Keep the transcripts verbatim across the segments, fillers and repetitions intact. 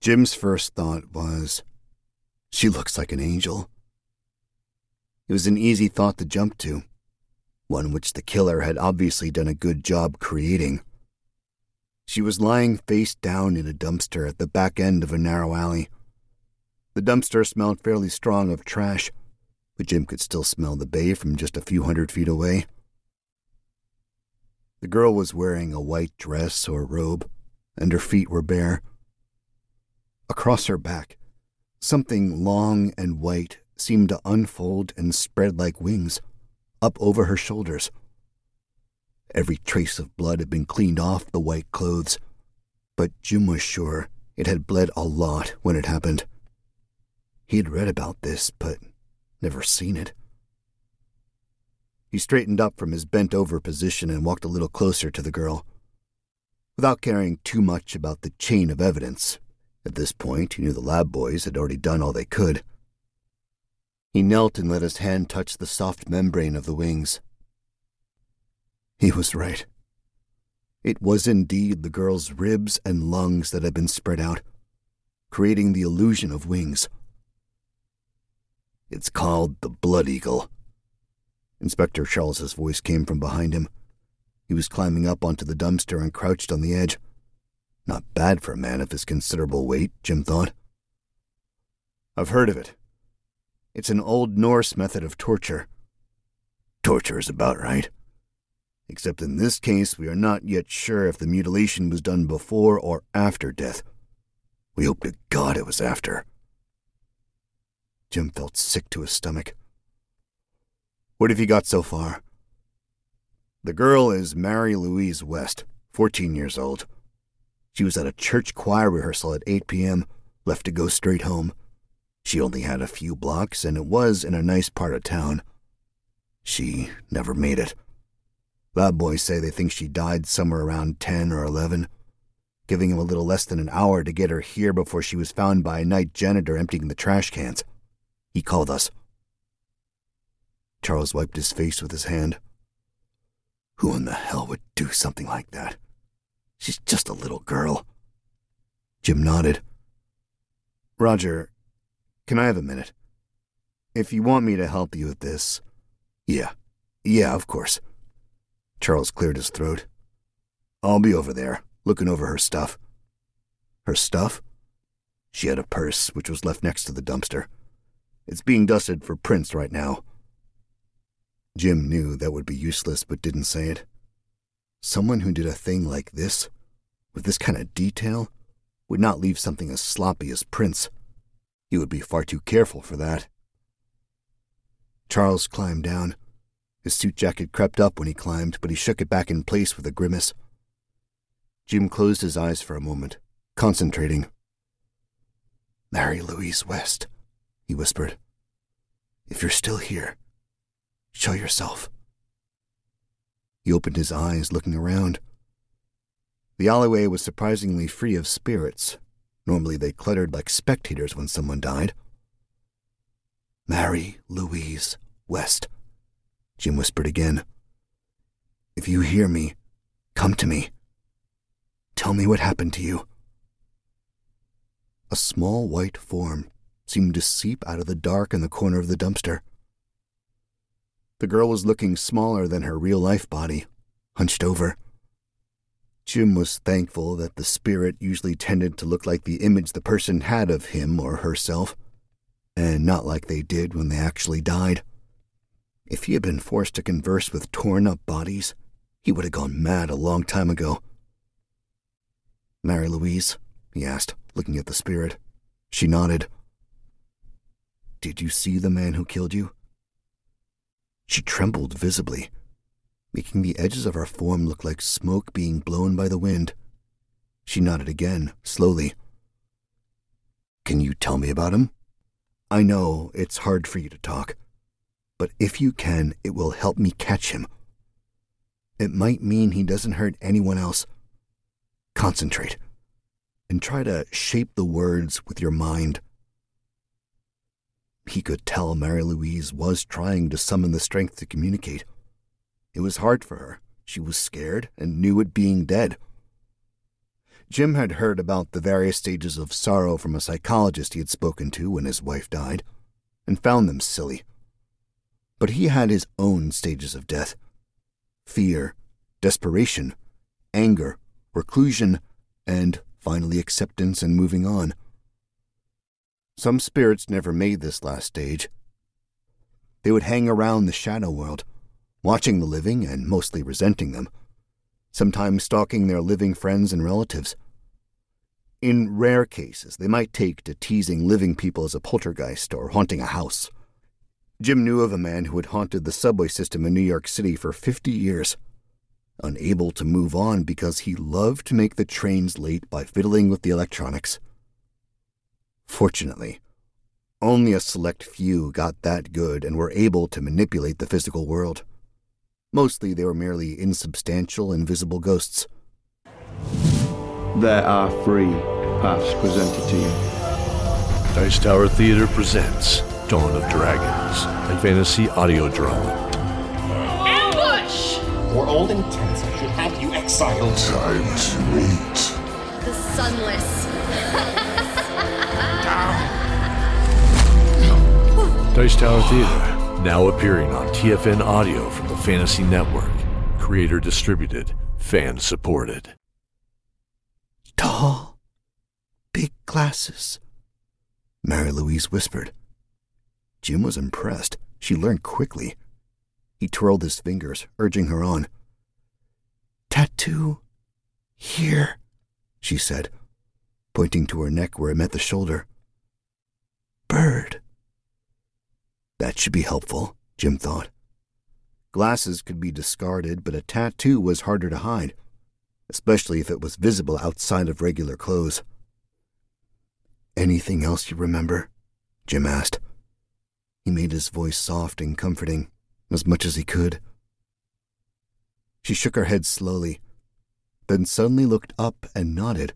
Jim's first thought was, she looks like an angel. It was an easy thought to jump to, one which the killer had obviously done a good job creating. She was lying face down in a dumpster at the back end of a narrow alley. The dumpster smelled fairly strong of trash, but Jim could still smell the bay from just a few hundred feet away. The girl was wearing a white dress or robe, and her feet were bare. Across her back, something long and white seemed to unfold and spread like wings, up over her shoulders. Every trace of blood had been cleaned off the white clothes, but Jim was sure it had bled a lot when it happened. He had read about this, but never seen it. He straightened up from his bent-over position and walked a little closer to the girl. Without caring too much about the chain of evidence, at this point, he knew the lab boys had already done all they could. He knelt and let his hand touch the soft membrane of the wings. He was right. It was indeed the girl's ribs and lungs that had been spread out, creating the illusion of wings. It's called the Blood Eagle. Inspector Charles's voice came from behind him. He was climbing up onto the dumpster and crouched on the edge. Not bad for a man of his considerable weight, Jim thought. I've heard of it. It's an old Norse method of torture. Torture is about right. Except in this case, we are not yet sure if the mutilation was done before or after death. We hope to God it was after. Jim felt sick to his stomach. What have you got so far? The girl is Mary Louise West, fourteen years old. She was at a church choir rehearsal at eight p.m., left to go straight home. She only had a few blocks, and it was in a nice part of town. She never made it. Lab boys say they think she died somewhere around ten or eleven, giving him a little less than an hour to get her here before she was found by a night janitor emptying the trash cans. He called us. Charles wiped his face with his hand. Who in the hell would do something like that? She's just a little girl. Jim nodded. Roger, can I have a minute? If you want me to help you with this... Yeah, yeah, of course. Charles cleared his throat. I'll be over there, looking over her stuff. Her stuff? She had a purse, which was left next to the dumpster. It's being dusted for prints right now. Jim knew that would be useless, but didn't say it. Someone who did a thing like this, with this kind of detail, would not leave something as sloppy as prints. He would be far too careful for that. Charles climbed down. His suit jacket crept up when he climbed, but he shook it back in place with a grimace. Jim closed his eyes for a moment, concentrating. Mary Louise West, he whispered. If you're still here, show yourself. He opened his eyes, looking around. The alleyway was surprisingly free of spirits. Normally they cluttered like spectators when someone died. Mary Louise West, Jim whispered again. If you hear me, come to me. Tell me what happened to you. A small white form seemed to seep out of the dark in the corner of the dumpster. The girl was looking smaller than her real-life body, hunched over. Jim was thankful that the spirit usually tended to look like the image the person had of him or herself, and not like they did when they actually died. If he had been forced to converse with torn-up bodies, he would have gone mad a long time ago. Mary Louise, he asked, looking at the spirit. She nodded. Did you see the man who killed you? She trembled visibly, making the edges of her form look like smoke being blown by the wind. She nodded again, slowly. Can you tell me about him? I know it's hard for you to talk, but if you can, it will help me catch him. It might mean he doesn't hurt anyone else. Concentrate, and try to shape the words with your mind. He could tell Mary Louise was trying to summon the strength to communicate. It was hard for her. She was scared and knew it being dead. Jim had heard about the various stages of sorrow from a psychologist he had spoken to when his wife died, and found them silly. But he had his own stages of death. Fear, desperation, anger, reclusion, and finally acceptance and moving on. Some spirits never made this last stage. They would hang around the shadow world, watching the living and mostly resenting them, sometimes stalking their living friends and relatives. In rare cases, they might take to teasing living people as a poltergeist or haunting a house. Jim knew of a man who had haunted the subway system in New York City for fifty years, unable to move on because he loved to make the trains late by fiddling with the electronics. Fortunately, only a select few got that good and were able to manipulate the physical world. Mostly they were merely insubstantial, invisible ghosts. There are three paths presented to you. Dice Tower Theater presents Dawn of Dragons, a fantasy audio drama. Ambush! For all intents, I should have you exiled. Time to eat. The Sunless. Down. Dice Tower Theater. Now appearing on T F N Audio from the Fantasy Network. Creator distributed, fan supported. Tall, big glasses, Mary Louise whispered. Jim was impressed. She learned quickly. He twirled his fingers, urging her on. Tattoo here, she said, pointing to her neck where it met the shoulder. Bird. That should be helpful, Jim thought. Glasses could be discarded, but a tattoo was harder to hide, especially if it was visible outside of regular clothes. Anything else you remember? Jim asked. He made his voice soft and comforting, as much as he could. She shook her head slowly, then suddenly looked up and nodded.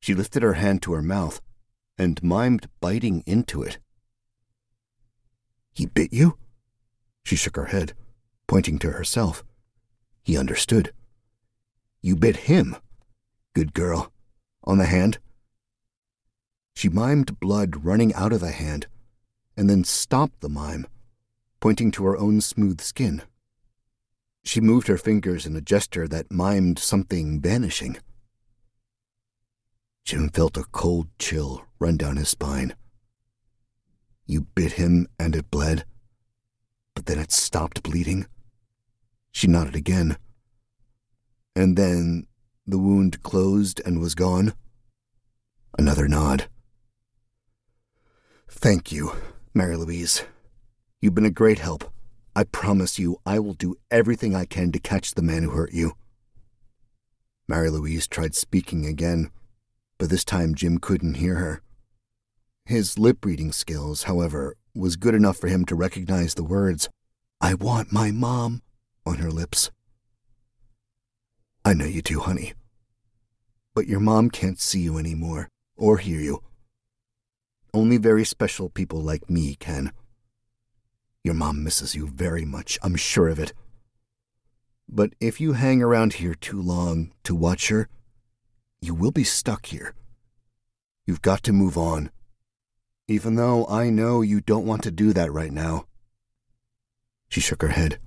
She lifted her hand to her mouth and mimed biting into it. He bit you? She shook her head, pointing to herself. He understood. You bit him. Good girl. On the hand? She mimed blood running out of the hand, and then stopped the mime, pointing to her own smooth skin. She moved her fingers in a gesture that mimed something vanishing. Jim felt a cold chill run down his spine. You bit him and it bled, but then it stopped bleeding. She nodded again. And then the wound closed and was gone. Another nod. Thank you, Mary Louise. You've been a great help. I promise you I will do everything I can to catch the man who hurt you. Mary Louise tried speaking again, but this time Jim couldn't hear her. His lip-reading skills, however, was good enough for him to recognize the words, I want my mom, on her lips. I know you do, honey. But your mom can't see you anymore, or hear you. Only very special people like me can. Your mom misses you very much, I'm sure of it. But if you hang around here too long to watch her, you will be stuck here. You've got to move on. Even though I know you don't want to do that right now. She shook her head.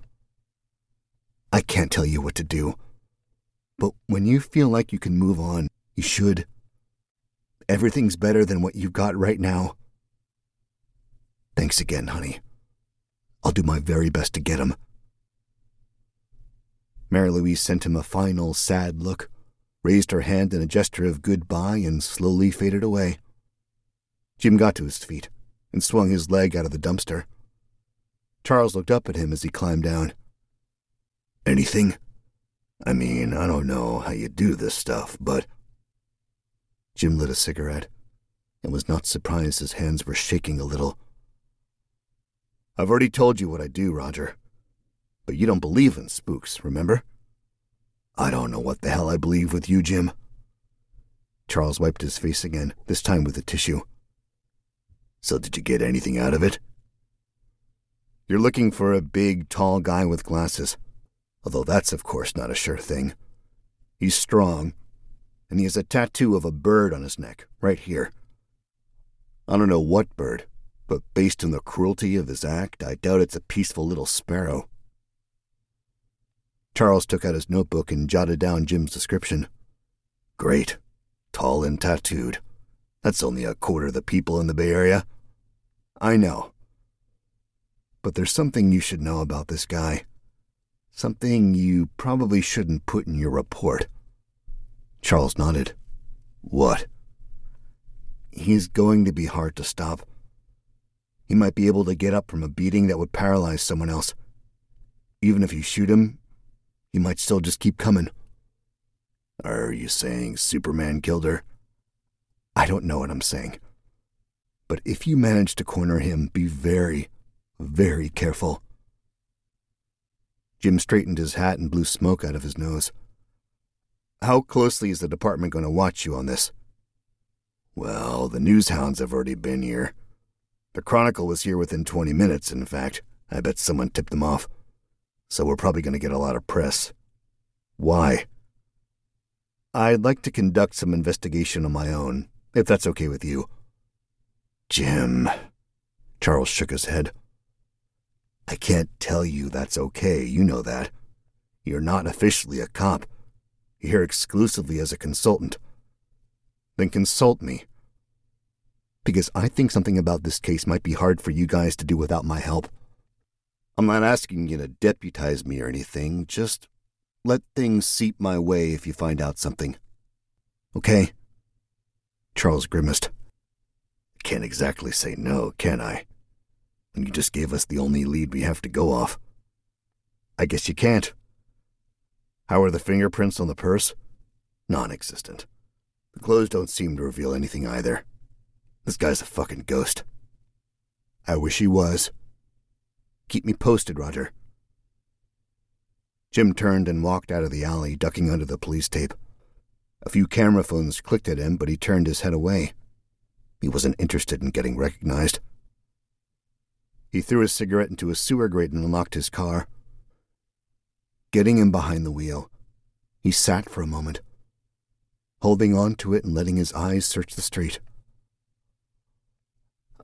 I can't tell you what to do. But when you feel like you can move on, you should. Everything's better than what you've got right now. Thanks again, honey. I'll do my very best to get him. Mary Louise sent him a final sad look, raised her hand in a gesture of goodbye, and slowly faded away. Jim got to his feet and swung his leg out of the dumpster. Charles looked up at him as he climbed down. Anything? I mean, I don't know how you do this stuff, but... Jim lit a cigarette and was not surprised his hands were shaking a little. I've already told you what I do, Roger. But you don't believe in spooks, remember? I don't know what the hell I believe with you, Jim. Charles wiped his face again, this time with a tissue. So did you get anything out of it? You're looking for a big, tall guy with glasses, although that's of course not a sure thing. He's strong, and he has a tattoo of a bird on his neck, right here. I don't know what bird, but based on the cruelty of his act, I doubt it's a peaceful little sparrow. Charles took out his notebook and jotted down Jim's description. Great. Tall and tattooed. That's only a quarter of the people in the Bay Area. I know. But there's something you should know about this guy. Something you probably shouldn't put in your report. Charles nodded. What? He's going to be hard to stop. He might be able to get up from a beating that would paralyze someone else. Even if you shoot him, he might still just keep coming. Are you saying Superman killed her? I don't know what I'm saying. But if you manage to corner him, be very, very careful. Jim straightened his hat and blew smoke out of his nose. How closely is the department going to watch you on this? Well, the news hounds have already been here. The Chronicle was here within twenty minutes, in fact. I bet someone tipped them off. So we're probably going to get a lot of press. Why? I'd like to conduct some investigation on my own, if that's okay with you. Jim. Charles shook his head. I can't tell you that's okay, you know that. You're not officially a cop. You're here exclusively as a consultant. Then consult me. Because I think something about this case might be hard for you guys to do without my help. I'm not asking you to deputize me or anything, just let things seep my way if you find out something. Okay? Charles grimaced. Can't exactly say no, can I? And you just gave us the only lead we have to go off. I guess you can't. How are the fingerprints on the purse? Non-existent. The clothes don't seem to reveal anything either. This guy's a fucking ghost. I wish he was. Keep me posted, Roger. Jim turned and walked out of the alley, ducking under the police tape. A few camera phones clicked at him, but he turned his head away. He wasn't interested in getting recognized. He threw his cigarette into a sewer grate and unlocked his car. Getting in behind the wheel, he sat for a moment, holding on to it and letting his eyes search the street.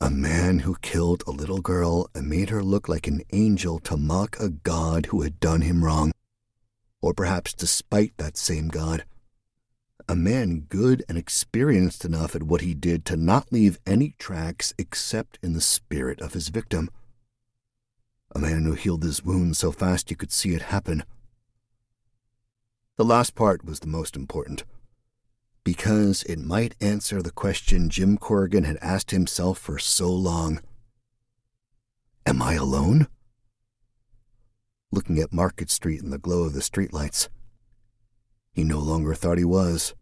A man who killed a little girl and made her look like an angel to mock a god who had done him wrong, or perhaps despite that same god. A man good and experienced enough at what he did to not leave any tracks except in the spirit of his victim. A man who healed his wound so fast you could see it happen. The last part was the most important, because it might answer the question Jim Corrigan had asked himself for so long. Am I alone? Looking at Market Street in the glow of the streetlights, he no longer thought he was.